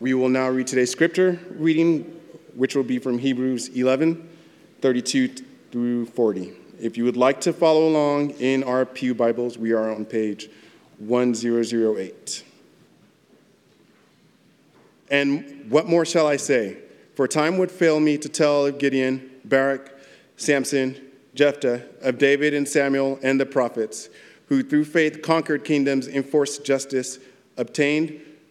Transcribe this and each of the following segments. We will now read today's scripture reading, which will be from Hebrews 11, 32 through 40. If you would like to follow along in our Pew Bibles, we are on page 1008. And what more shall I say? For time would fail me to tell of Gideon, Barak, Samson, Jephthah, of David and Samuel and the prophets, who through faith conquered kingdoms, enforced justice, obtained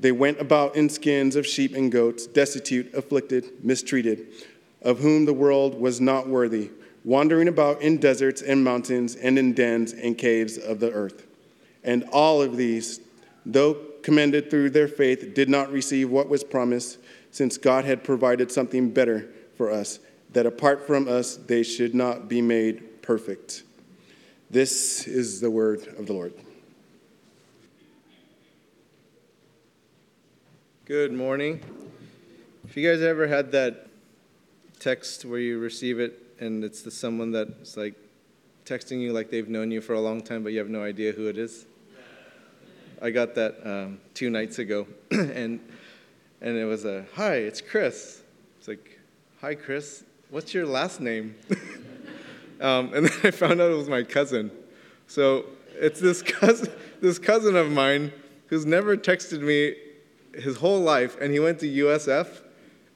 They went about in skins of sheep and goats, destitute, afflicted, mistreated, of whom the world was not worthy, wandering about in deserts and mountains and in dens and caves of the earth. And all of these, though commended through their faith, did not receive what was promised, since God had provided something better for us, that apart from us they should not be made perfect. This is the word of the Lord. Good morning. If you guys ever had that text where you receive it and it's the someone that's like texting you like they've known you for a long time but you have no idea who it is, I got that 2 nights ago, and it was a, "Hi, it's Chris." It's like, "Hi, Chris. What's your last name?" And then I found out it was my cousin. So it's this cousin of mine who's never texted me his whole life, and he went to USF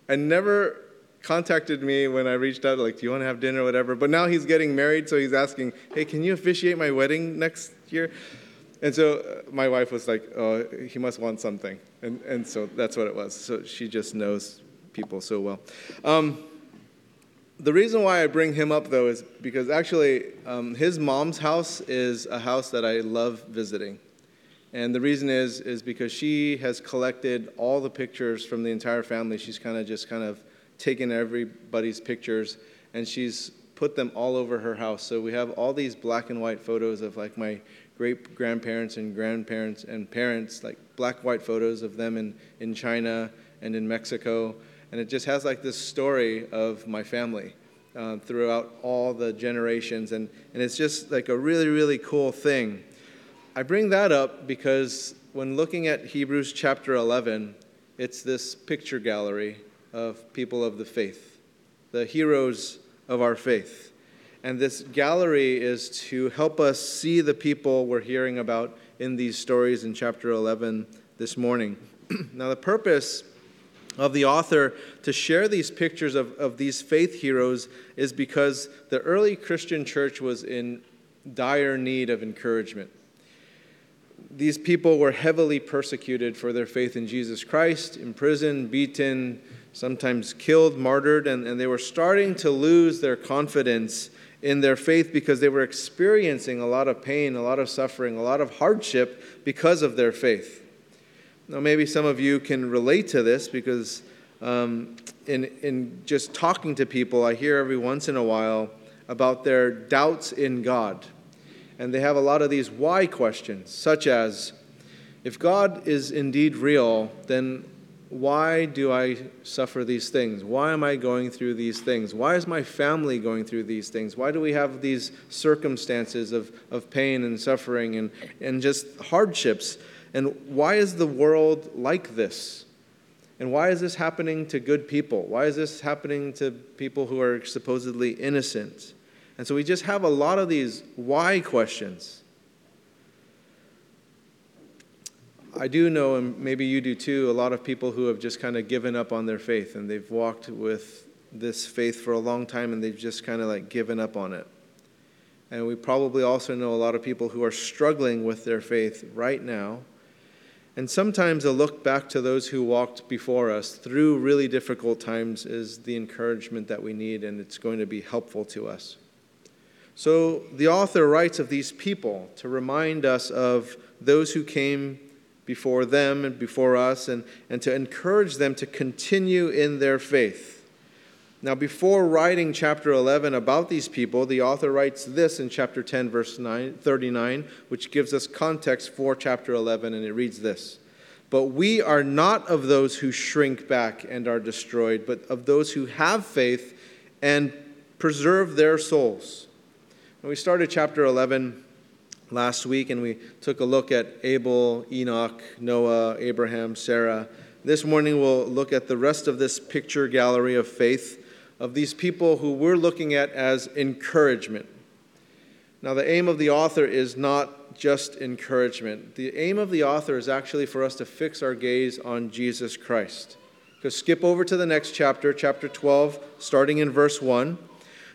and never contacted me when I reached out, like, "Do you want to have dinner," or whatever. But now he's getting married, so he's asking, "Hey, can you officiate my wedding next year?" And so my wife was like, "Oh, he must want something." And so that's what it was. So she just knows people so well. The reason why I bring him up, though, is because actually his mom's house is a house that I love visiting. And the reason is because she has collected all the pictures from the entire family. She's kind of taken everybody's pictures, and she's put them all over her house. So we have all these black and white photos of, like, my great-grandparents and grandparents and parents, like black-white photos of them in China and in Mexico. And it just has, like, this story of my family throughout all the generations. And it's just, like, a really, really cool thing. I bring that up because when looking at Hebrews chapter 11, it's this picture gallery of people of the faith, the heroes of our faith. And this gallery is to help us see the people we're hearing about in these stories in chapter 11 this morning. Now, the purpose of the author to share these pictures of these faith heroes is because the early Christian church was in dire need of encouragement. These people were heavily persecuted for their faith in Jesus Christ, imprisoned, beaten, sometimes killed, martyred, and they were starting to lose their confidence in their faith because they were experiencing a lot of pain, a lot of suffering, a lot of hardship because of their faith. Now, maybe some of you can relate to this because in just talking to people, I hear every once in a while about their doubts in God. And they have a lot of these why questions, such as, if God is indeed real, then why do I suffer these things? Why am I going through these things? Why is my family going through these things? Why do we have these circumstances of pain and suffering and just hardships? And why is the world like this? And why is this happening to good people? Why is this happening to people who are supposedly innocent? And so we just have a lot of these why questions. I do know, and maybe you do too, a lot of people who have just kind of given up on their faith, and they've walked with this faith for a long time, and they've just kind of like given up on it. And we probably also know a lot of people who are struggling with their faith right now. And sometimes a look back to those who walked before us through really difficult times is the encouragement that we need, and it's going to be helpful to us. So the author writes of these people to remind us of those who came before them and before us, and to encourage them to continue in their faith. Now, before writing chapter 11 about these people, the author writes this in chapter 10, verse 39, which gives us context for chapter 11, and it reads this. But we are not of those who shrink back and are destroyed, but of those who have faith and preserve their souls. Now, we started chapter 11 last week, and we took a look at Abel, Enoch, Noah, Abraham, Sarah. This morning we'll look at the rest of this picture gallery of faith of these people who we're looking at as encouragement. Now, the aim of the author is not just encouragement. The aim of the author is actually for us to fix our gaze on Jesus Christ. Because skip over to the next chapter, chapter 12, starting in verse 1.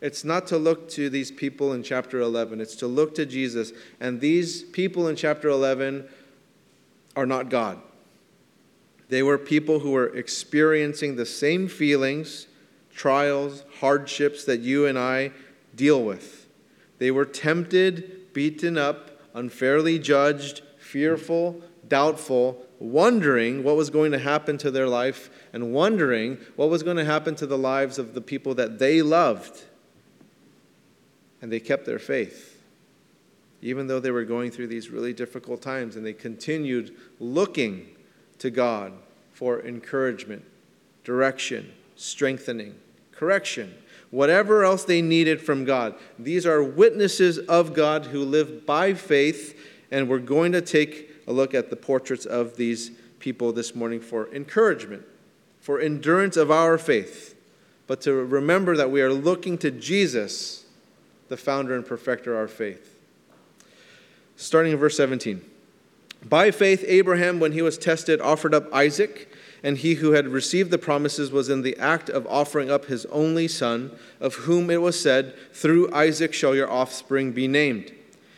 it's not to look to these people in chapter 11. It's to look to Jesus. And these people in chapter 11 are not God. They were people who were experiencing the same feelings, trials, hardships that you and I deal with. They were tempted, beaten up, unfairly judged, fearful, doubtful, wondering what was going to happen to their life, and wondering what was going to happen to the lives of the people that they loved. And they kept their faith. Even though they were going through these really difficult times, and they continued looking to God for encouragement, direction, strengthening, correction, whatever else they needed from God. These are witnesses of God who live by faith, and we're going to take a look at the portraits of these people this morning for encouragement, for endurance of our faith, but to remember that we are looking to Jesus, the founder and perfecter of our faith. Starting in verse 17. By faith, Abraham, when he was tested, offered up Isaac, and he who had received the promises was in the act of offering up his only son, of whom it was said, "Through Isaac shall your offspring be named."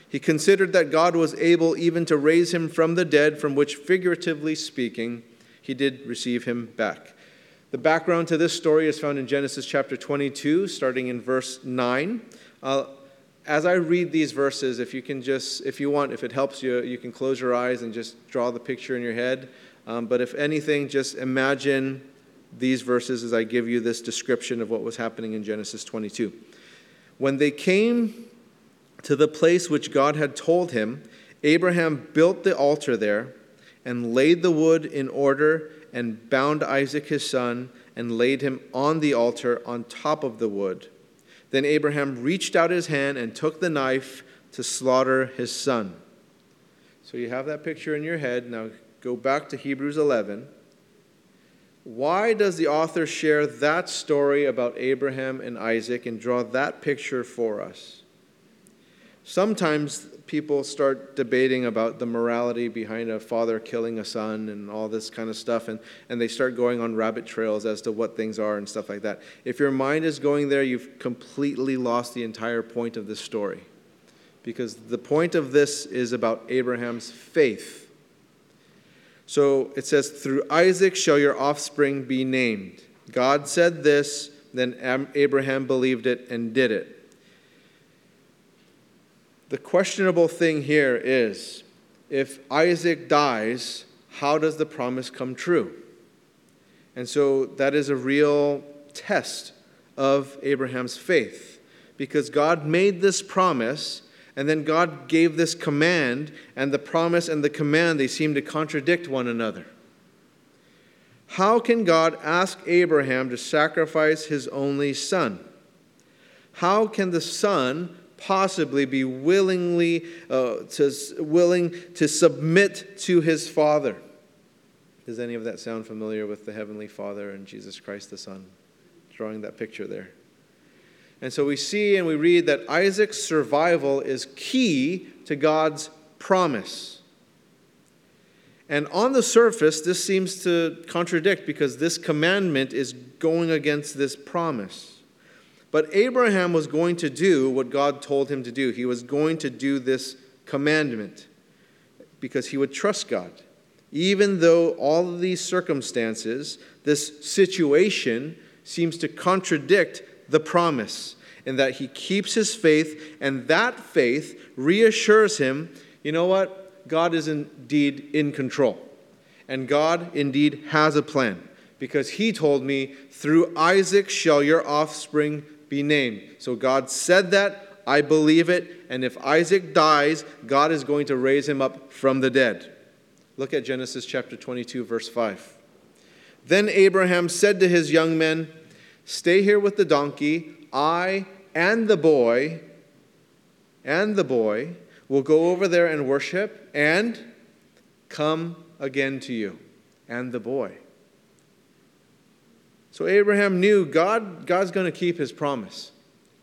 He considered that God was able even to raise him from the dead, from which, figuratively speaking, he did receive him back. The background to this story is found in Genesis chapter 22, starting in verse 9. As I read these verses, if it helps you, you can close your eyes and just draw the picture in your head. But if anything, just imagine these verses as I give you this description of what was happening in Genesis 22. When they came to the place which God had told him, Abraham built the altar there and laid the wood in order and bound Isaac his son and laid him on the altar on top of the wood. Then Abraham reached out his hand and took the knife to slaughter his son. So you have that picture in your head. Now go back to Hebrews 11. Why does the author share that story about Abraham and Isaac and draw that picture for us? Sometimes people start debating about the morality behind a father killing a son and all this kind of stuff, and they start going on rabbit trails as to what things are and stuff like that. If your mind is going there, you've completely lost the entire point of this story, because the point of this is about Abraham's faith. So it says, "Through Isaac shall your offspring be named. God said this, then Abraham believed it and did it." The questionable thing here is, if Isaac dies, how does the promise come true? And so that is a real test of Abraham's faith, because God made this promise, and then God gave this command, and the promise and the command, they seem to contradict one another. How can God ask Abraham to sacrifice his only son? How can the son possibly be willing to submit to his father? Does any of that sound familiar with the Heavenly Father and Jesus Christ the Son? Drawing that picture there. And so we see and we read that Isaac's survival is key to God's promise. And on the surface, this seems to contradict because this commandment is going against this promise. But Abraham was going to do what God told him to do. He was going to do this commandment because he would trust God. Even though all of these circumstances, this situation seems to contradict the promise, and that he keeps his faith, and that faith reassures him, you know what? God is indeed in control. And God indeed has a plan. Because he told me, through Isaac shall your offspring be named. So God said that, I believe it, and if Isaac dies, God is going to raise him up from the dead. Look at Genesis chapter 22, verse 5. Then Abraham said to his young men, stay here with the donkey, I and the boy, we'll go over there and worship and come again to you and the boy. So Abraham knew God's going to keep his promise.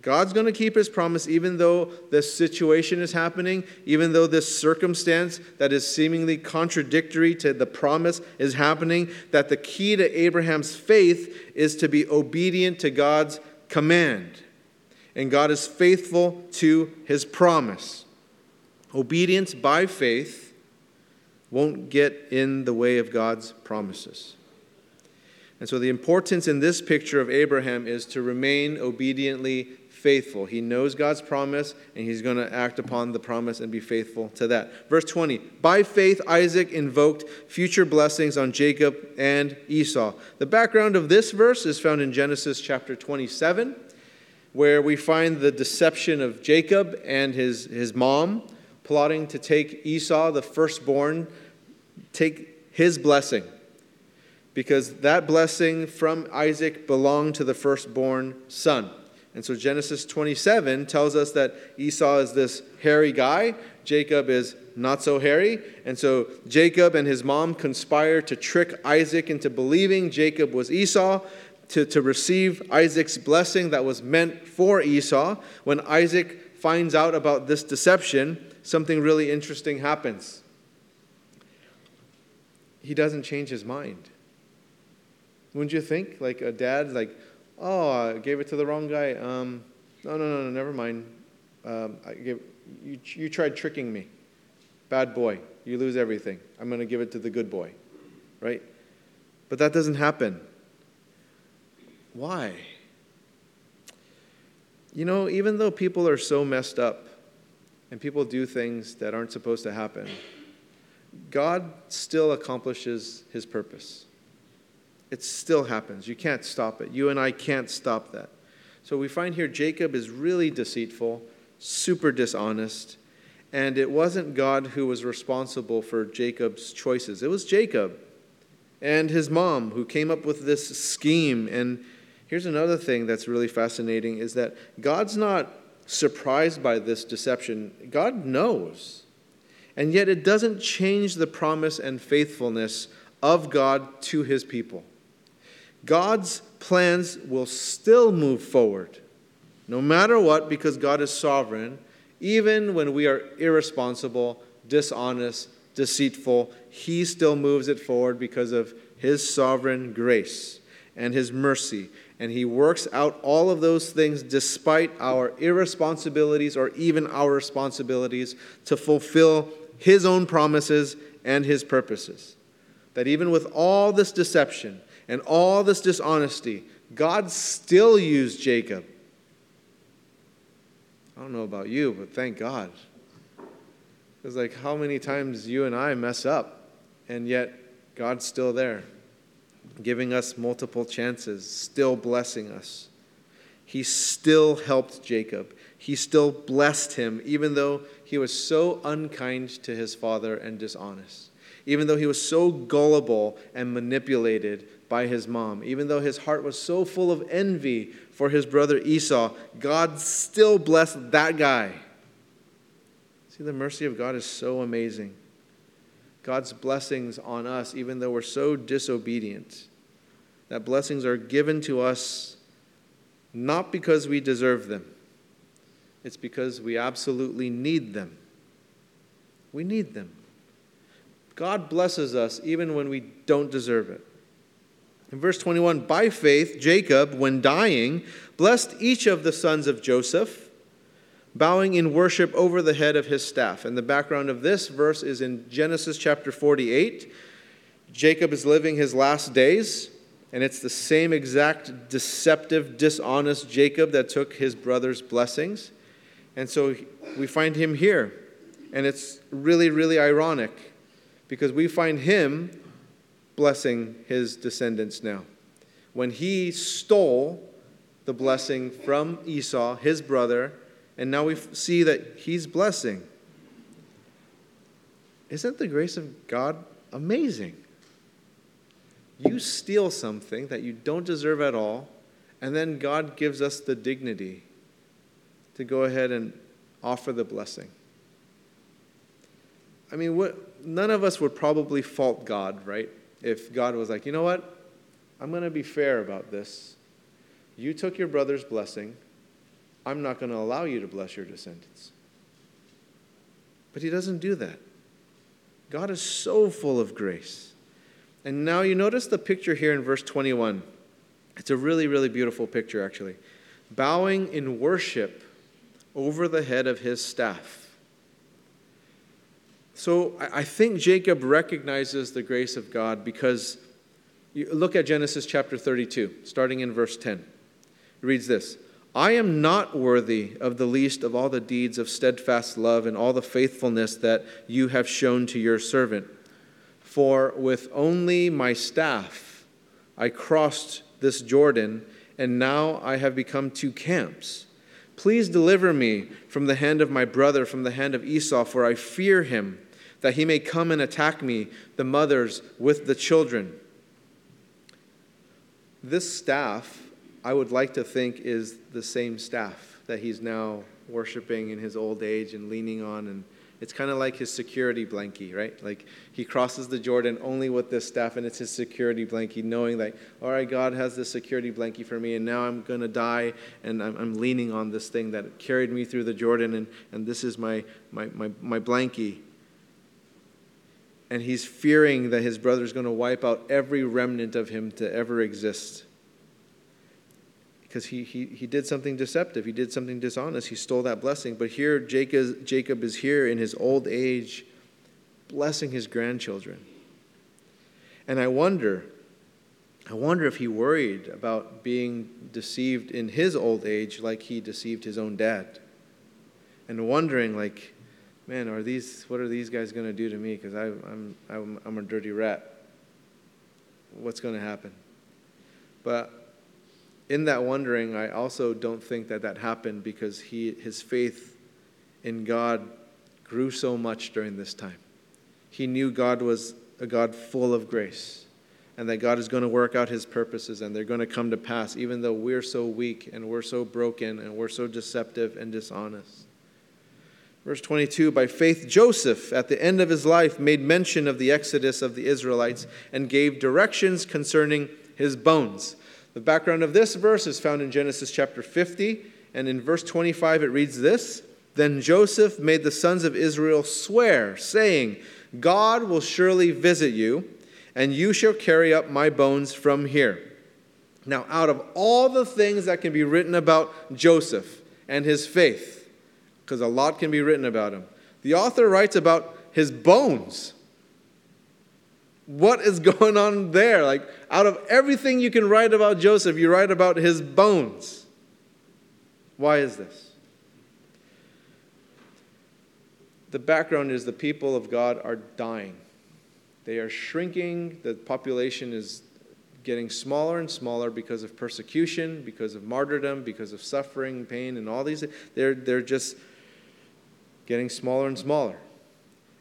God's going to keep his promise even though this situation is happening, even though this circumstance that is seemingly contradictory to the promise is happening, that the key to Abraham's faith is to be obedient to God's command. And God is faithful to his promise. Obedience by faith won't get in the way of God's promises. And so the importance in this picture of Abraham is to remain obediently faithful. He knows God's promise, and he's going to act upon the promise and be faithful to that. Verse 20, by faith Isaac invoked future blessings on Jacob and Esau. The background of this verse is found in Genesis chapter 27, where we find the deception of Jacob and his mom, plotting to take Esau, the firstborn, take his blessing. Because that blessing from Isaac belonged to the firstborn son. And so Genesis 27 tells us that Esau is this hairy guy. Jacob is not so hairy. And so Jacob and his mom conspire to trick Isaac into believing Jacob was Esau, to receive Isaac's blessing that was meant for Esau. When Isaac finds out about this deception, something really interesting happens. He doesn't change his mind. Wouldn't you think? Like a dad, like, oh, I gave it to the wrong guy. No, never mind. You tried tricking me. Bad boy. You lose everything. I'm going to give it to the good boy. Right? But that doesn't happen. Why? You know, even though people are so messed up, and people do things that aren't supposed to happen, God still accomplishes his purpose. It still happens. You can't stop it. You and I can't stop that. So we find here Jacob is really deceitful, super dishonest, and it wasn't God who was responsible for Jacob's choices. It was Jacob and his mom who came up with this scheme. And here's another thing that's really fascinating is that God's not surprised by this deception. God knows. And yet it doesn't change the promise and faithfulness of God to his people. God's plans will still move forward, no matter what, because God is sovereign, even when we are irresponsible, dishonest, deceitful. He still moves it forward because of his sovereign grace and his mercy. And he works out all of those things despite our irresponsibilities or even our responsibilities to fulfill his own promises and his purposes. That even with all this deception and all this dishonesty, God still used Jacob. I don't know about you, but thank God. It's like how many times you and I mess up, and yet God's still there, giving us multiple chances, still blessing us. He still helped Jacob. He still blessed him, even though he was so unkind to his father and dishonest. Even though he was so gullible and manipulated by his mom. Even though his heart was so full of envy for his brother Esau, God still blessed that guy. See, the mercy of God is so amazing. God's blessings on us, even though we're so disobedient, that blessings are given to us not because we deserve them. It's because we absolutely need them. We need them. God blesses us even when we don't deserve it. In verse 21, by faith, Jacob, when dying, blessed each of the sons of Joseph, bowing in worship over the head of his staff. And the background of this verse is in Genesis chapter 48. Jacob is living his last days, and it's the same exact deceptive, dishonest Jacob that took his brother's blessings. And so we find him here. And it's really, really ironic because we find him blessing his descendants now. When he stole the blessing from Esau, his brother, and now we see that he's blessing. Isn't the grace of God amazing? You steal something that you don't deserve at all, and then God gives us the dignity to go ahead and offer the blessing. I mean, none of us would probably fault God, right? If God was like, you know what? I'm going to be fair about this. You took your brother's blessing. I'm not going to allow you to bless your descendants. But he doesn't do that. God is so full of grace. And now you notice the picture here in verse 21. It's a really, really beautiful picture, actually. Bowing in worship over the head of his staff. So I think Jacob recognizes the grace of God because you look at Genesis chapter 32, starting in verse 10. It reads this. I am not worthy of the least of all the deeds of steadfast love and all the faithfulness that you have shown to your servant. For with only my staff I crossed this Jordan, and now I have become two camps. Please deliver me from the hand of my brother, from the hand of Esau, for I fear him, that he may come and attack me, the mothers with the children. This staff, I would like to think, is the same staff that he's now worshiping in his old age and leaning on. And it's kind of like his security blankie, right? Like he crosses the Jordan only with this staff, and it's his security blankie, knowing like, all right, God has this security blankie for me, and now I'm going to die, and I'm leaning on this thing that carried me through the Jordan, and this is my blankie. And he's fearing that his brother's going to wipe out every remnant of him to ever exist. Because he did something deceptive. He did something dishonest. He stole that blessing. But here, Jacob is here in his old age, blessing his grandchildren. And I wonder if he worried about being deceived in his old age like he deceived his own dad. And wondering, like, man, what are these guys going to do to me? Because I'm a dirty rat. What's going to happen? But in that wondering, I also don't think that happened because his faith in God grew so much during this time. He knew God was a God full of grace and that God is going to work out his purposes and they're going to come to pass even though we're so weak and we're so broken and we're so deceptive and dishonest. Verse 22, by faith Joseph, at the end of his life, made mention of the exodus of the Israelites and gave directions concerning his bones. The background of this verse is found in Genesis chapter 50, and in verse 25 it reads this, Then Joseph made the sons of Israel swear, saying, God will surely visit you, and you shall carry up my bones from here. Now, out of all the things that can be written about Joseph and his faith, because a lot can be written about him, the author writes about his bones. What is going on there? Like, out of everything you can write about Joseph, you write about his bones. Why is this? The background is the people of God are dying. They are shrinking. The population is getting smaller and smaller because of persecution, because of martyrdom, because of suffering, pain, and all these. They're just getting smaller and smaller.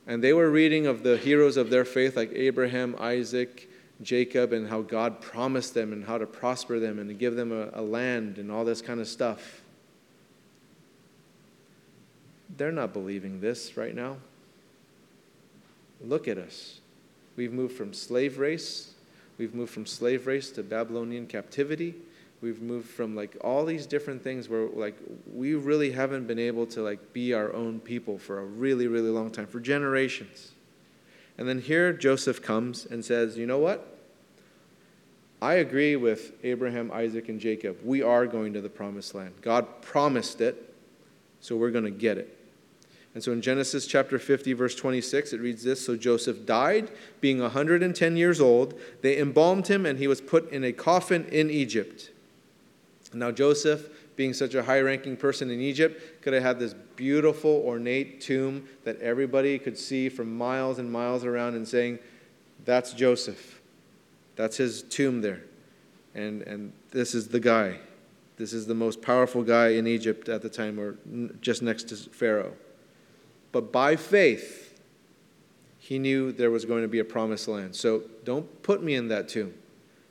And they were reading of the heroes of their faith like Abraham, Isaac, Jacob, and how God promised them and how to prosper them and to give them a land and all this kind of stuff. They're not believing this right now. Look at us. We've moved from slave race. We've moved from slave race to Babylonian captivity. We've moved from like all these different things where like we really haven't been able to like be our own people for a really, really long time, for generations. And then here Joseph comes and says, you know what? I agree with Abraham, Isaac, and Jacob. We are going to the promised land. God promised it, so we're going to get it. And so in Genesis chapter 50, verse 26, it reads this: So Joseph died, being 110 years old. They embalmed him, and he was put in a coffin in Egypt. And now Joseph, being such a high-ranking person in Egypt, could have had this beautiful, ornate tomb that everybody could see from miles and miles around and saying, that's Joseph. That's his tomb there. And this is the guy. This is the most powerful guy in Egypt at the time, or just next to Pharaoh. But by faith, he knew there was going to be a promised land. So don't put me in that tomb.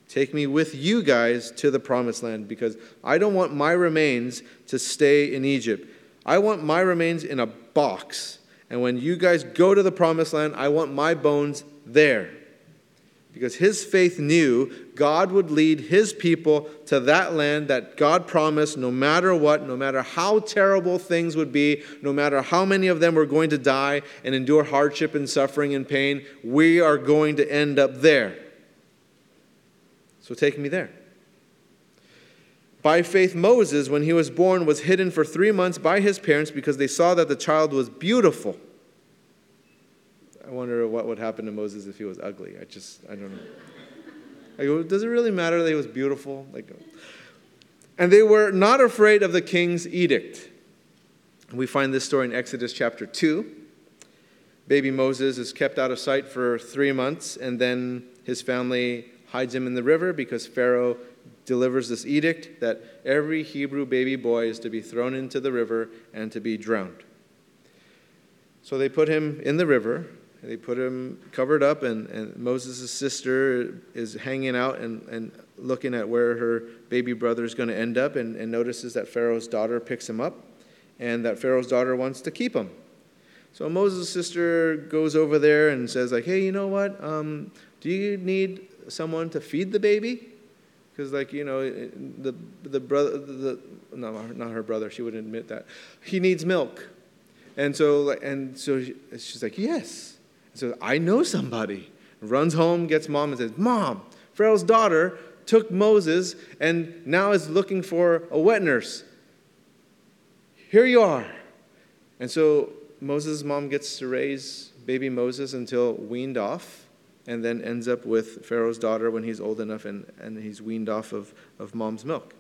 Take me with you guys to the promised land, because I don't want my remains to stay in Egypt. I want my remains in a box. And when you guys go to the promised land, I want my bones there. Because his faith knew God would lead his people to that land that God promised, no matter what, no matter how terrible things would be, no matter how many of them were going to die and endure hardship and suffering and pain, we are going to end up there. So take me there. By faith, Moses, when he was born, was hidden for 3 months by his parents because they saw that the child was beautiful. I wonder what would happen to Moses if he was ugly. I don't know. I go, does it really matter that he was beautiful? And they were not afraid of the king's edict. We find this story in Exodus chapter 2. Baby Moses is kept out of sight for 3 months, and then his family hides him in the river because Pharaoh delivers this edict that every Hebrew baby boy is to be thrown into the river and to be drowned. So they put him in the river. They put him covered up, and Moses' sister is hanging out and looking at where her baby brother is going to end up, and notices that Pharaoh's daughter picks him up, and that Pharaoh's daughter wants to keep him. So Moses' sister goes over there and says, like, hey, you know what? Do you need someone to feed the baby? Because, not her brother. She wouldn't admit that. He needs milk. And so she's like, yes. So I know somebody. Runs home, gets mom, and says, Mom, Pharaoh's daughter took Moses and now is looking for a wet nurse. Here you are. And so Moses' mom gets to raise baby Moses until weaned off, and then ends up with Pharaoh's daughter when he's old enough and he's weaned off of mom's milk.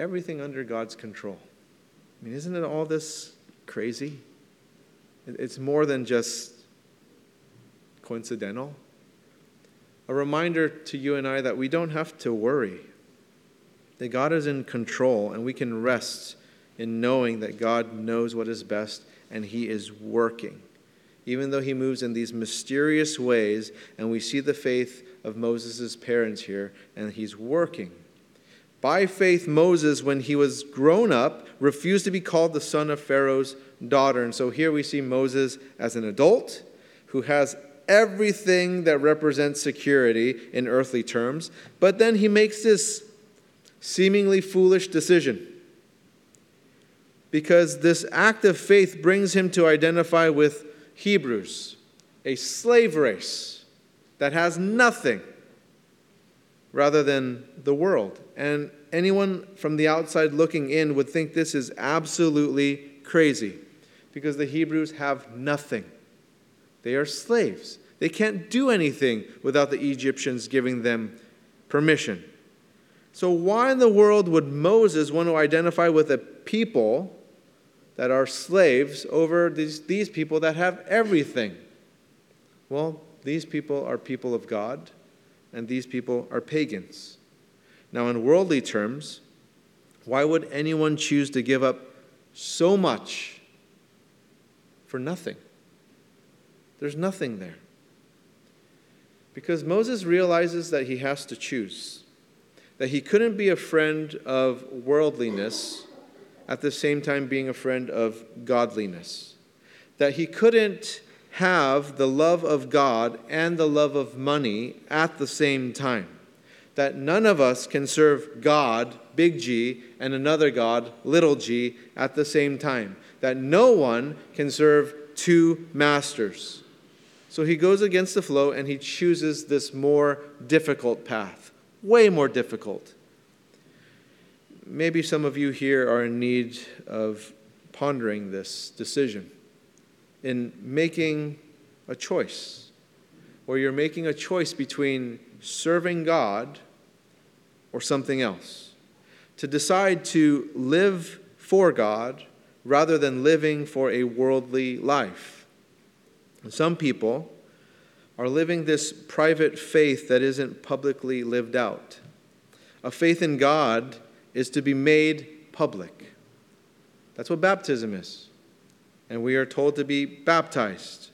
Everything under God's control. I mean, isn't it all this crazy? It's more than just coincidental. A reminder to you and I that we don't have to worry, that God is in control, and we can rest in knowing that God knows what is best and he is working. Even though he moves in these mysterious ways, and we see the faith of Moses' parents here, and he's working. By faith, Moses, when he was grown up, refused to be called the son of Pharaoh's daughter. And so here we see Moses as an adult who has everything that represents security in earthly terms. But then he makes this seemingly foolish decision, because this act of faith brings him to identify with Hebrews, a slave race that has nothing, rather than the world. And anyone from the outside looking in would think this is absolutely crazy, because the Hebrews have nothing. They are slaves. They can't do anything without the Egyptians giving them permission. So why in the world would Moses want to identify with a people that are slaves over these people that have everything? Well, these people are people of God, and these people are pagans. Now, in worldly terms, why would anyone choose to give up so much for nothing? There's nothing there. Because Moses realizes that he has to choose, that he couldn't be a friend of worldliness at the same time being a friend of godliness, that he couldn't have the love of God and the love of money at the same time. That none of us can serve God, big G, and another God, little g, at the same time. That no one can serve two masters. So he goes against the flow and he chooses this more difficult path, way more difficult. Maybe some of you here are in need of pondering this decision, in making a choice, or you're making a choice between serving God or something else, to decide to live for God rather than living for a worldly life. And some people are living this private faith that isn't publicly lived out. A faith in God is to be made public. That's what baptism is. And we are told to be baptized.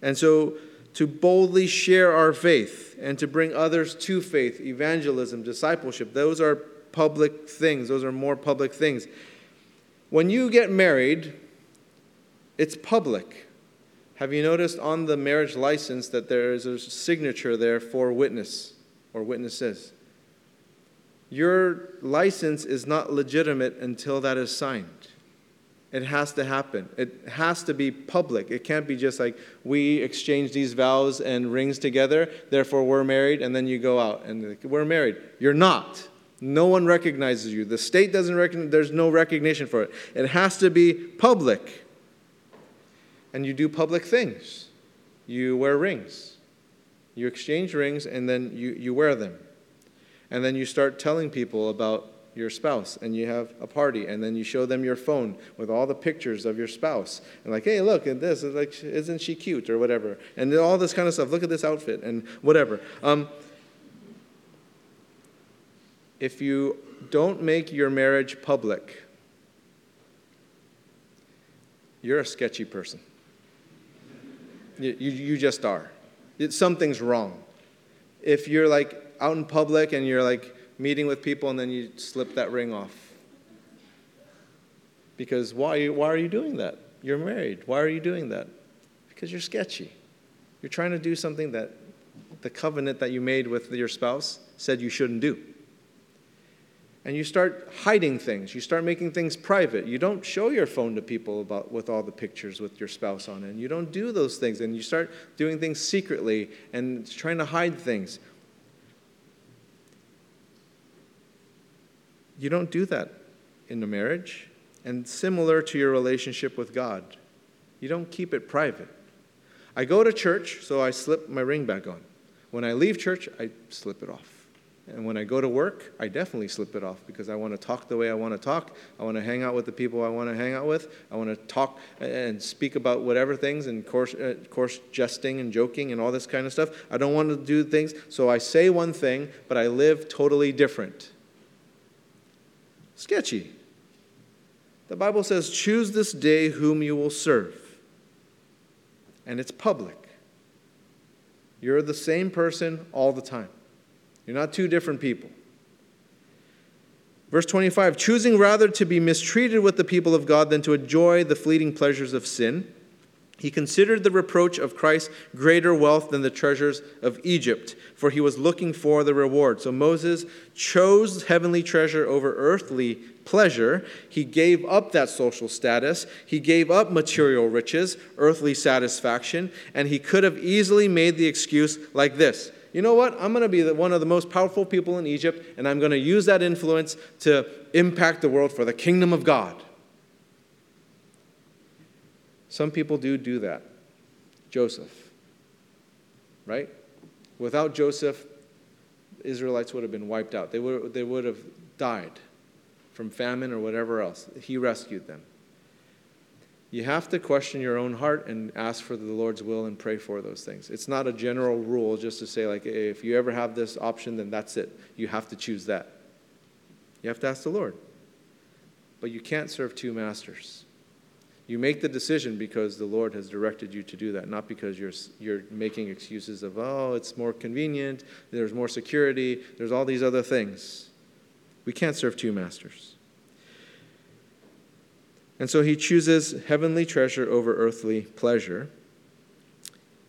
And so to boldly share our faith and to bring others to faith, evangelism, discipleship, those are public things. Those are more public things. When you get married, it's public. Have you noticed on the marriage license that there is a signature there for witness or witnesses? Your license is not legitimate until that is signed. It has to happen. It has to be public. It can't be just like we exchange these vows and rings together, therefore we're married, and then you go out and we're married. You're not. No one recognizes you. The state doesn't recognize. There's no recognition for it. It has to be public. And you do public things. You wear rings. You exchange rings and then you wear them. And then you start telling people about your spouse, and you have a party, and then you show them your phone with all the pictures of your spouse, and like, hey, look at this, like, isn't she cute, or whatever, and all this kind of stuff, look at this outfit, and whatever. If you don't make your marriage public, you're a sketchy person. You just are. Something's wrong. If you're like out in public and you're like meeting with people and then you slip that ring off. Because why are you doing that? You're married. Why are you doing that? Because you're sketchy. You're trying to do something that the covenant that you made with your spouse said you shouldn't do. And you start hiding things. You start making things private. You don't show your phone to people about with all the pictures with your spouse on it. And you don't do those things. And you start doing things secretly and trying to hide things. You don't do that in a marriage. And similar to your relationship with God, you don't keep it private. I go to church, so I slip my ring back on. When I leave church, I slip it off. And when I go to work, I definitely slip it off because I want to talk the way I want to talk. I want to hang out with the people I want to hang out with. I want to talk and speak about whatever things and coarse jesting and joking and all this kind of stuff. I don't want to do things, so I say one thing, but I live totally different. Sketchy. The Bible says, choose this day whom you will serve. And it's public. You're the same person all the time. You're not two different people. Verse 25, choosing rather to be mistreated with the people of God than to enjoy the fleeting pleasures of sin, he considered the reproach of Christ greater wealth than the treasures of Egypt, for he was looking for the reward. So Moses chose heavenly treasure over earthly pleasure. He gave up that social status. He gave up material riches, earthly satisfaction, and he could have easily made the excuse like this. You know what? I'm going to be one of the most powerful people in Egypt, and I'm going to use that influence to impact the world for the kingdom of God. Some people do that. Joseph, right? Without Joseph, the Israelites would have been wiped out. They would have died from famine or whatever else. He rescued them. You have to question your own heart and ask for the Lord's will and pray for those things. It's not a general rule just to say, like, hey, if you ever have this option, then that's it. You have to choose that. You have to ask the Lord. But you can't serve two masters. You make the decision because the Lord has directed you to do that, not because you're making excuses of, oh, it's more convenient, there's more security, there's all these other things. We can't serve two masters. And so he chooses heavenly treasure over earthly pleasure.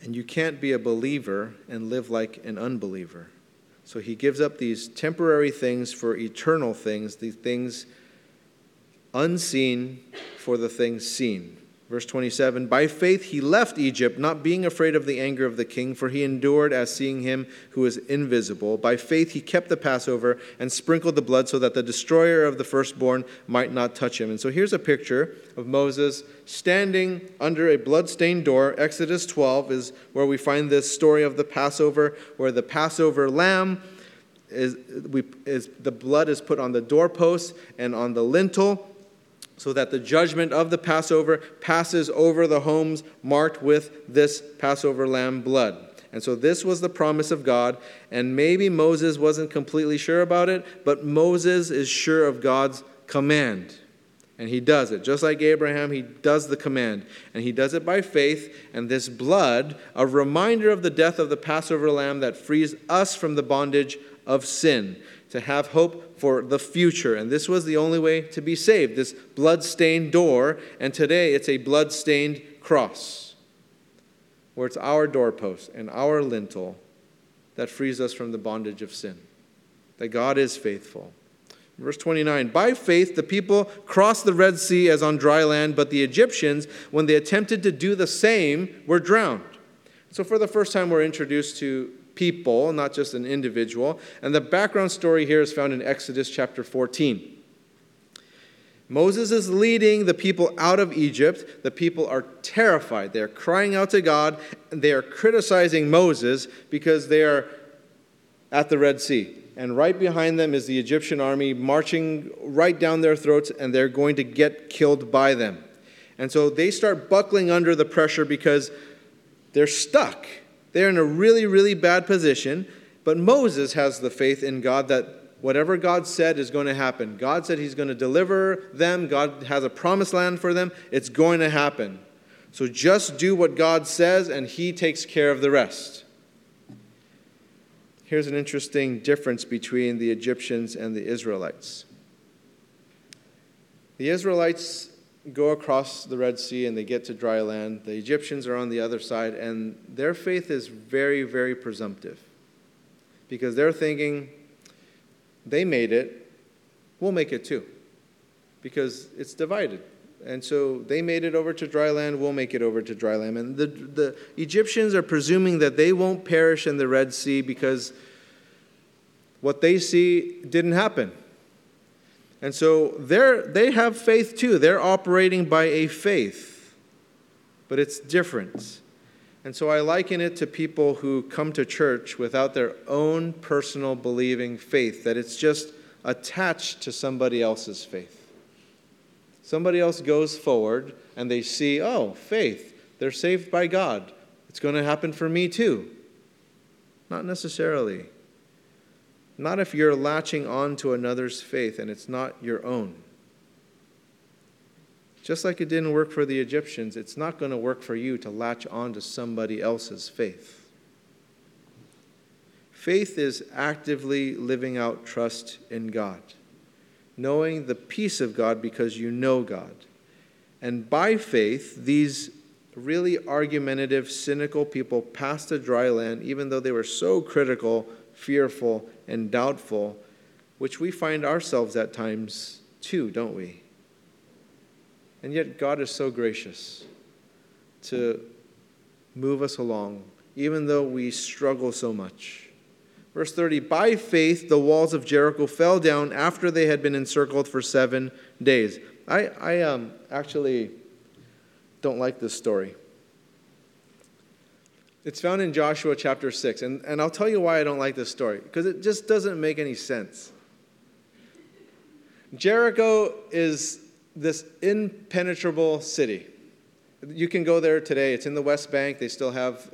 And you can't be a believer and live like an unbeliever. So he gives up these temporary things for eternal things, the things unseen for the things seen. Verse 27, by faith he left Egypt, not being afraid of the anger of the king, for he endured as seeing him who is invisible. By faith he kept the Passover and sprinkled the blood so that the destroyer of the firstborn might not touch him. And so here's a picture of Moses standing under a blood-stained door. Exodus 12 is where we find this story of the Passover, where the Passover lamb is the blood is put on the doorpost and on the lintel, so that the judgment of the Passover passes over the homes marked with this Passover lamb blood. And so this was the promise of God, and maybe Moses wasn't completely sure about it, but Moses is sure of God's command. And he does it. Just like Abraham, he does the command. And he does it by faith, and this blood, a reminder of the death of the Passover lamb that frees us from the bondage of sin, to have hope for the future. And this was the only way to be saved, this blood-stained door. And today it's a blood-stained cross, where it's our doorpost and our lintel that frees us from the bondage of sin. That God is faithful. Verse 29, by faith the people crossed the Red Sea as on dry land, but the Egyptians, when they attempted to do the same, were drowned. So for the first time we're introduced to people, not just an individual. And the background story here is found in Exodus chapter 14. Moses is leading the people out of Egypt. The people are terrified. They are crying out to God, and they are criticizing Moses because they are at the Red Sea. And right behind them is the Egyptian army marching right down their throats, and they're going to get killed by them. And so they start buckling under the pressure because they're stuck. They're in a really, really bad position, but Moses has the faith in God that whatever God said is going to happen. God said he's going to deliver them. God has a promised land for them. It's going to happen. So just do what God says, and he takes care of the rest. Here's an interesting difference between the Egyptians and the Israelites. The Israelites go across the Red Sea and they get to dry land. The Egyptians are on the other side, and their faith is very, very presumptive, because they're thinking, they made it, we'll make it too, because it's divided. And so they made it over to dry land, we'll make it over to dry land. And the Egyptians are presuming that they won't perish in the Red Sea because what they see didn't happen. And so they have faith too. They're operating by a faith, but it's different. And so I liken it to people who come to church without their own personal believing faith, that it's just attached to somebody else's faith. Somebody else goes forward and they see, oh, faith, they're saved by God. It's going to happen for me too. Not necessarily. Not if you're latching on to another's faith and it's not your own. Just like it didn't work for the Egyptians, it's not going to work for you to latch on to somebody else's faith. Faith is actively living out trust in God, knowing the peace of God because you know God. And by faith, these really argumentative, cynical people passed the dry land, even though they were so critical, fearful, and doubtful, which we find ourselves at times too, don't we? And yet God is so gracious to move us along, even though we struggle so much. Verse 30, by faith the walls of Jericho fell down after they had been encircled for 7 days. I actually don't like this story. It's found in Joshua chapter 6. And I'll tell you why I don't like this story, because it just doesn't make any sense. Jericho is this impenetrable city. You can go there today. It's in the West Bank. They still have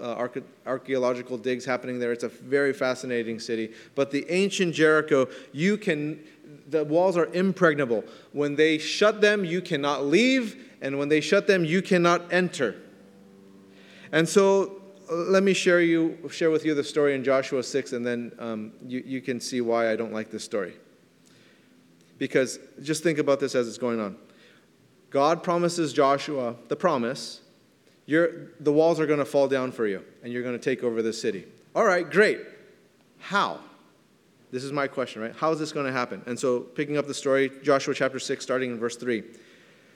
archaeological digs happening there. It's a very fascinating city. But the ancient Jericho, the walls are impregnable. When they shut them, you cannot leave. And when they shut them, you cannot enter. And so let me share with you the story in Joshua 6, and then you can see why I don't like this story. Because just think about this as it's going on. God promises Joshua the promise. The walls are going to fall down for you, and you're going to take over the city. All right, great. How? This is my question, right? How is this going to happen? And so picking up the story, Joshua chapter 6, starting in verse 3.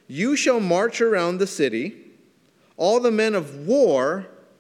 You shall march around the city all the men of war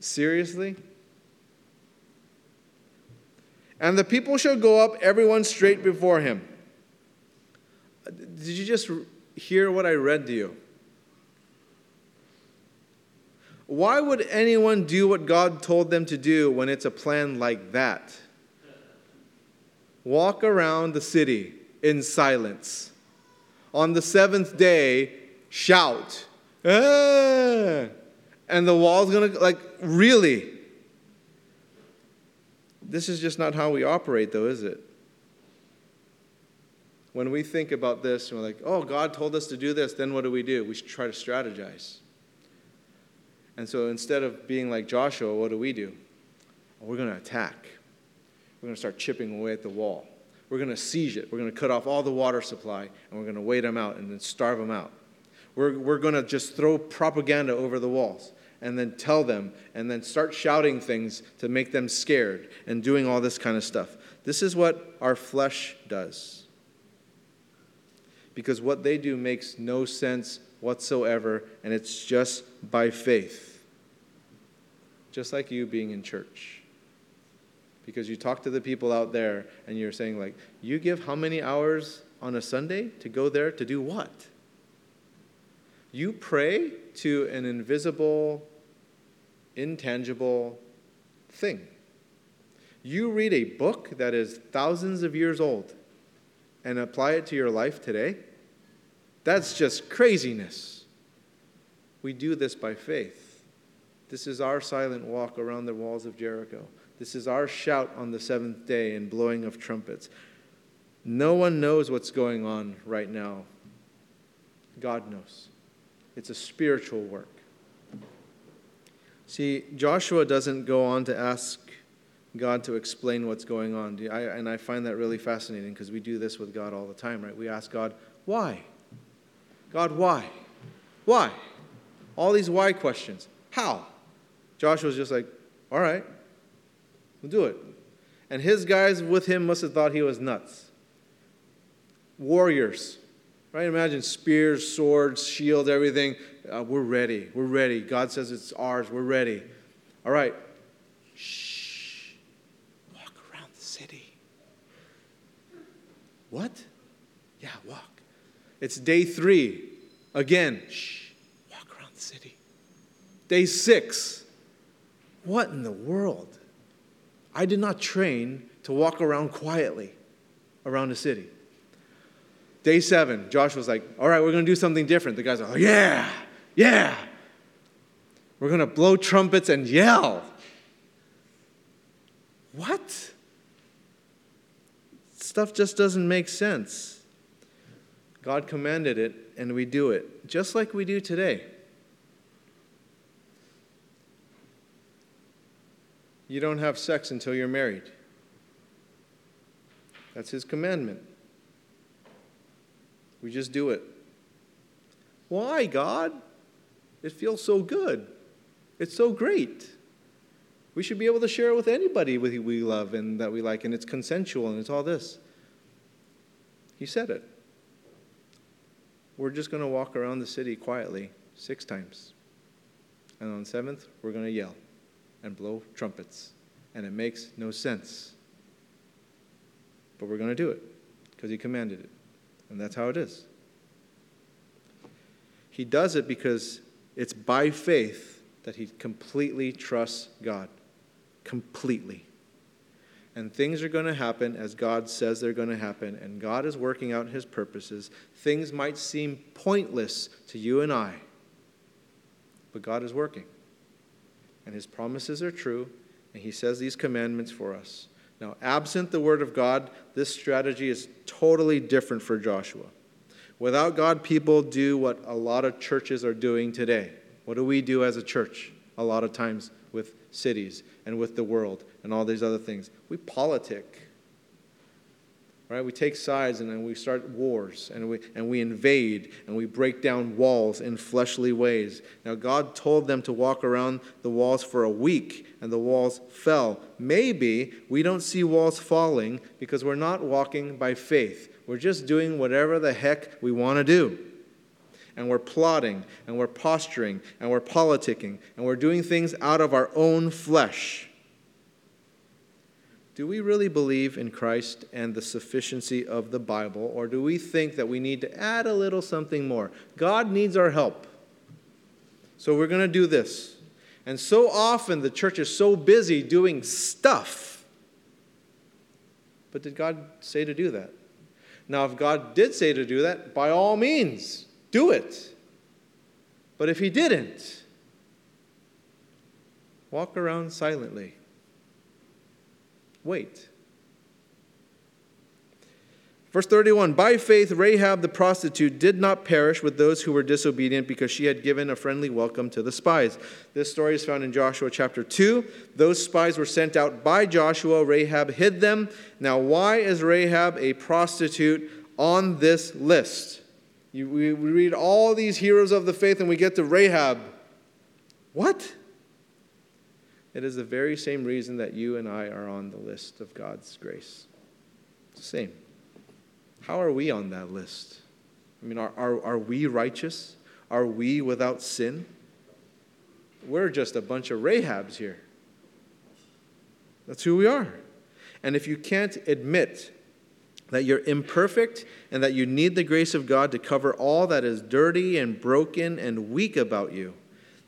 Seriously? And the people shall go up, everyone straight before him. Did you just hear what I read to you? Why would anyone do what God told them to do when it's a plan like that? Walk around the city in silence. On the 7th day, shout. Ah! And the wall's going to, really? This is just not how we operate, though, is it? When we think about this, we're like, oh, God told us to do this, then what do? We should try to strategize. And so instead of being like Joshua, what do? We're going to attack. We're going to start chipping away at the wall. We're going to siege it. We're going to cut off all the water supply, and we're going to wait them out and then starve them out. We're going to just throw propaganda over the walls and then tell them and then start shouting things to make them scared and doing all this kind of stuff. This is what our flesh does. Because what they do makes no sense whatsoever, and it's just by faith. Just like you being in church. Because you talk to the people out there and you're saying you give how many hours on a Sunday to go there to do what? You pray to an invisible, intangible thing. You read a book that is thousands of years old and apply it to your life today. That's just craziness. We do this by faith. This is our silent walk around the walls of Jericho. This is our shout on the 7th day and blowing of trumpets. No one knows what's going on right now. God knows. It's a spiritual work. See, Joshua doesn't go on to ask God to explain what's going on. And I find that really fascinating because we do this with God all the time, right? We ask God, why? God, why? Why? All these why questions. How? Joshua's just all right, we'll do it. And his guys with him must have thought he was nuts. Warriors, right? Imagine spears, swords, shields, everything. We're ready. God says it's ours. We're ready. All right. Shh. Walk around the city. What? Yeah, walk. It's day 3. Again, shh, walk around the city. Day 6. What in the world? I did not train to walk around quietly around the city. Day 7, Joshua's all right, we're going to do something different. The guys are yeah. We're going to blow trumpets and yell. What? Stuff just doesn't make sense. God commanded it, and we do it, just like we do today. You don't have sex until you're married. That's His commandment. We just do it. Why, God? It feels so good. It's so great. We should be able to share it with anybody we love and that we like, and it's consensual, and it's all this. He said it. We're just going to walk around the city quietly 6 times. And on the 7th, we're going to yell and blow trumpets. And it makes no sense. But we're going to do it because He commanded it. And that's how it is. He does it because it's by faith that he completely trusts God. Completely. And things are going to happen as God says they're going to happen. And God is working out His purposes. Things might seem pointless to you and I. But God is working. And His promises are true. And He says these commandments for us. Now, absent the word of God, this strategy is totally different for Joshua. Without God, people do what a lot of churches are doing today. What do we do as a church? A lot of times with cities and with the world and all these other things. We politic. Right? We take sides and then we start wars and we invade and we break down walls in fleshly ways. Now, God told them to walk around the walls for a week and the walls fell. Maybe we don't see walls falling because we're not walking by faith. We're just doing whatever the heck we want to do. And we're plotting and we're posturing and we're politicking and we're doing things out of our own flesh. Do we really believe in Christ and the sufficiency of the Bible, or do we think that we need to add a little something more? God needs our help. So we're going to do this. And so often the church is so busy doing stuff. But did God say to do that? Now, if God did say to do that, by all means, do it. But if he didn't, walk around silently. Wait. Verse 31, by faith, Rahab the prostitute did not perish with those who were disobedient because she had given a friendly welcome to the spies. This story is found in Joshua chapter 2. Those spies were sent out by Joshua. Rahab hid them. Now, why is Rahab a prostitute on this list? We read all these heroes of the faith and we get to Rahab. What? It is the very same reason that you and I are on the list of God's grace. It's the same. How are we on that list? I mean, are we righteous? Are we without sin? We're just a bunch of Rahabs here. That's who we are. And if you can't admit that you're imperfect and that you need the grace of God to cover all that is dirty and broken and weak about you,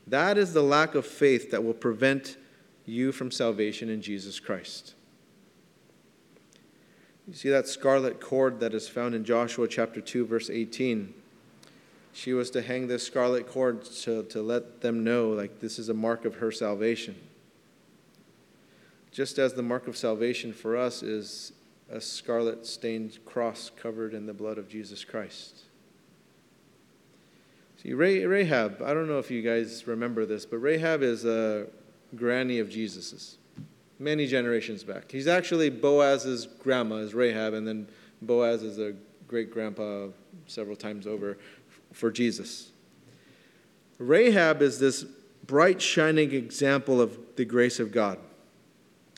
that is the lack of faith that will prevent you from salvation in Jesus Christ. You see that scarlet cord that is found in Joshua chapter 2, verse 18. She was to hang this scarlet cord to let them know, like, this is a mark of her salvation. Just as the mark of salvation for us is a scarlet stained cross covered in the blood of Jesus Christ. See, Rahab, I don't know if you guys remember this, but Rahab is a granny of Jesus's, many generations back. He's actually Boaz's grandma is Rahab, and then Boaz is a great-grandpa several times over for Jesus. Rahab is this bright, shining example of the grace of God,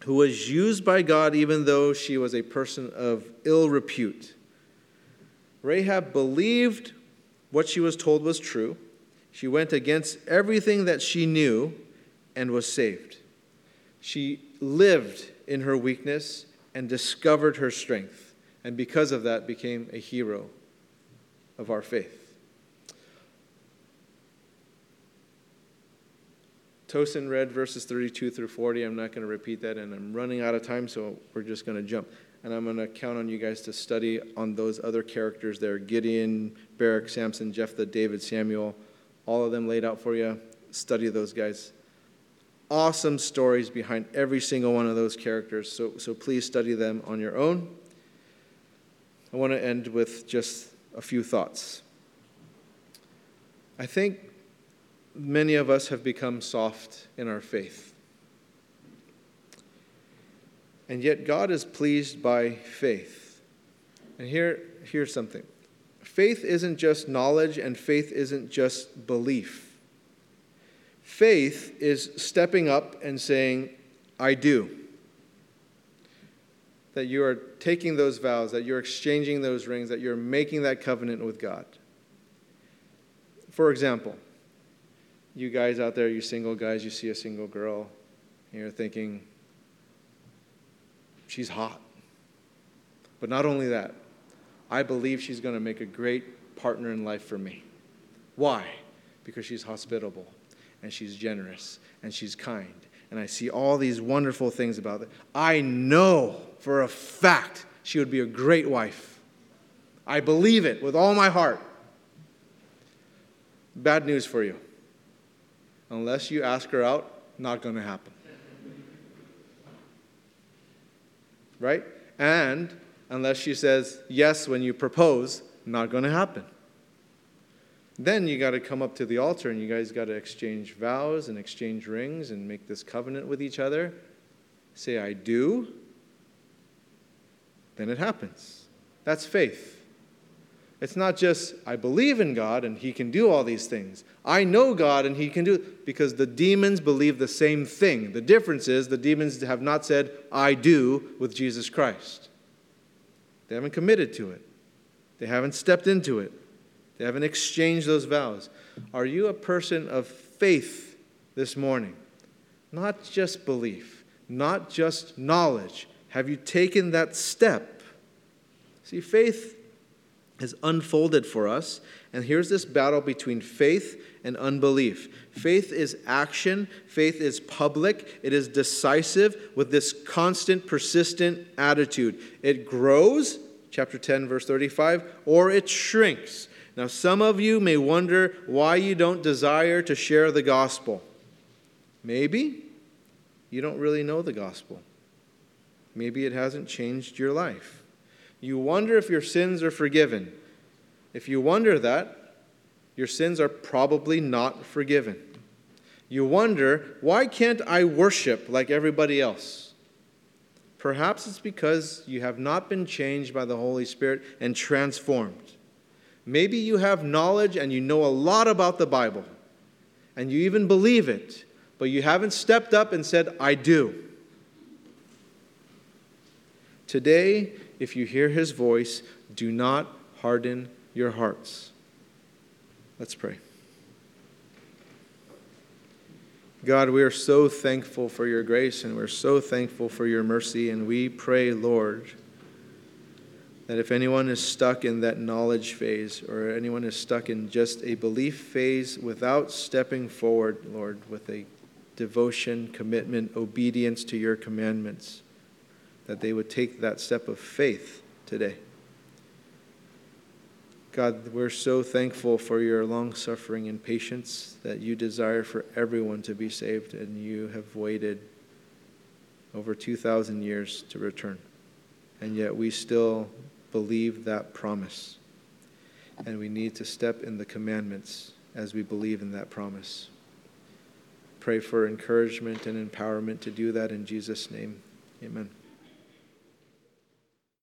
who was used by God even though she was a person of ill repute. Rahab believed what she was told was true. She went against everything that she knew and was saved. She lived in her weakness and discovered her strength, and because of that became a hero of our faith. Tosin read verses 32 through 40. I'm not going to repeat that, and I'm running out of time, so we're just going to jump. And I'm going to count on you guys to study on those other characters there. Gideon, Barak, Samson, Jephthah, David, Samuel. All of them laid out for you. Study those guys. Awesome stories behind every single one of those characters. So please study them on your own. I want to end with just a few thoughts. I think many of us have become soft in our faith. And yet God is pleased by faith. And here's something. Faith isn't just knowledge, and faith isn't just belief. Faith is stepping up and saying, I do. That you are taking those vows, that you're exchanging those rings, that you're making that covenant with God. For example, you guys out there, you single guys, you see a single girl, and you're thinking, she's hot. But not only that, I believe she's going to make a great partner in life for me. Why? Because she's hospitable, and she's generous, and she's kind. And I see all these wonderful things about her. I know for a fact she would be a great wife. I believe it with all my heart. Bad news for you. Unless you ask her out, not going to happen. Right? And unless she says yes when you propose, not going to happen. Then you got to come up to the altar and you guys got to exchange vows and exchange rings and make this covenant with each other. Say, I do. Then it happens. That's faith. It's not just, I believe in God and he can do all these things. I know God and he can do, because the demons believe the same thing. The difference is the demons have not said, I do with Jesus Christ. They haven't committed to it. They haven't stepped into it. They haven't exchanged those vows. Are you a person of faith this morning? Not just belief, not just knowledge. Have you taken that step? See, faith has unfolded for us, and here's this battle between faith and unbelief. Faith is action. Faith is public. It is decisive with this constant, persistent attitude. It grows, chapter 10, verse 35, or it shrinks. Now, some of you may wonder why you don't desire to share the gospel. Maybe you don't really know the gospel. Maybe it hasn't changed your life. You wonder if your sins are forgiven. If you wonder that, your sins are probably not forgiven. You wonder, why can't I worship like everybody else? Perhaps it's because you have not been changed by the Holy Spirit and transformed. Maybe you have knowledge and you know a lot about the Bible, and you even believe it, but you haven't stepped up and said, I do. Today, if you hear his voice, do not harden your hearts. Let's pray. God, we are so thankful for your grace, and we're so thankful for your mercy, and we pray, Lord, that if anyone is stuck in that knowledge phase, or anyone is stuck in just a belief phase without stepping forward, Lord, with a devotion, commitment, obedience to your commandments, that they would take that step of faith today. God, we're so thankful for your long-suffering and patience, that you desire for everyone to be saved, and you have waited over 2,000 years to return. And yet we still believe that promise. And we need to step in the commandments as we believe in that promise. Pray for encouragement and empowerment to do that in Jesus' name. Amen.